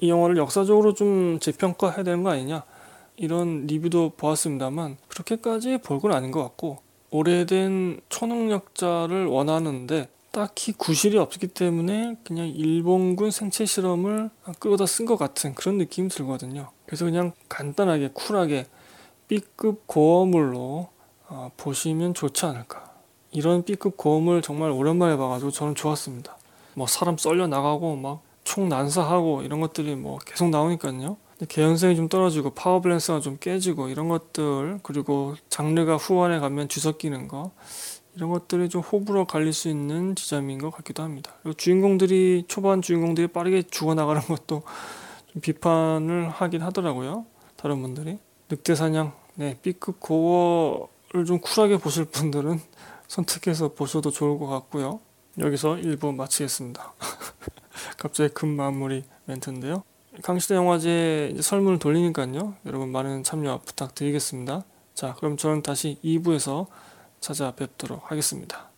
이 영화를 역사적으로 좀 재평가해야 되는 거 아니냐 이런 리뷰도 보았습니다만 그렇게까지 볼 건 아닌 것 같고 오래된 초능력자를 원하는데 딱히 구실이 없기 때문에 그냥 일본군 생체 실험을 끌어다 쓴 것 같은 그런 느낌이 들거든요. 그래서 그냥 간단하게 쿨하게 B급 고어물로 보시면 좋지 않을까. 이런 B급 고어물 정말 오랜만에 봐가지고 저는 좋았습니다. 뭐 사람 썰려 나가고 막 총 난사하고 이런 것들이 뭐 계속 나오니까요. 개연성이 좀 떨어지고 파워 밸런스가 좀 깨지고 이런 것들 그리고 장르가 후반에 가면 뒤섞이는 거 이런 것들이 좀 호불호 갈릴 수 있는 지점인 것 같기도 합니다. 그리고 주인공들이 초반 주인공들이 빠르게 죽어나가는 것도 좀 비판을 하긴 하더라고요. 다른 분들이 늑대사냥 네 B급 고어를 좀 쿨하게 보실 분들은 선택해서 보셔도 좋을 것 같고요. 여기서 1부 마치겠습니다. 갑자기 급마무리 멘트인데요. 강신의 영화제 설문을 돌리니까요. 여러분 많은 참여 부탁드리겠습니다. 자, 그럼 저는 다시 2부에서 찾아뵙도록 하겠습니다.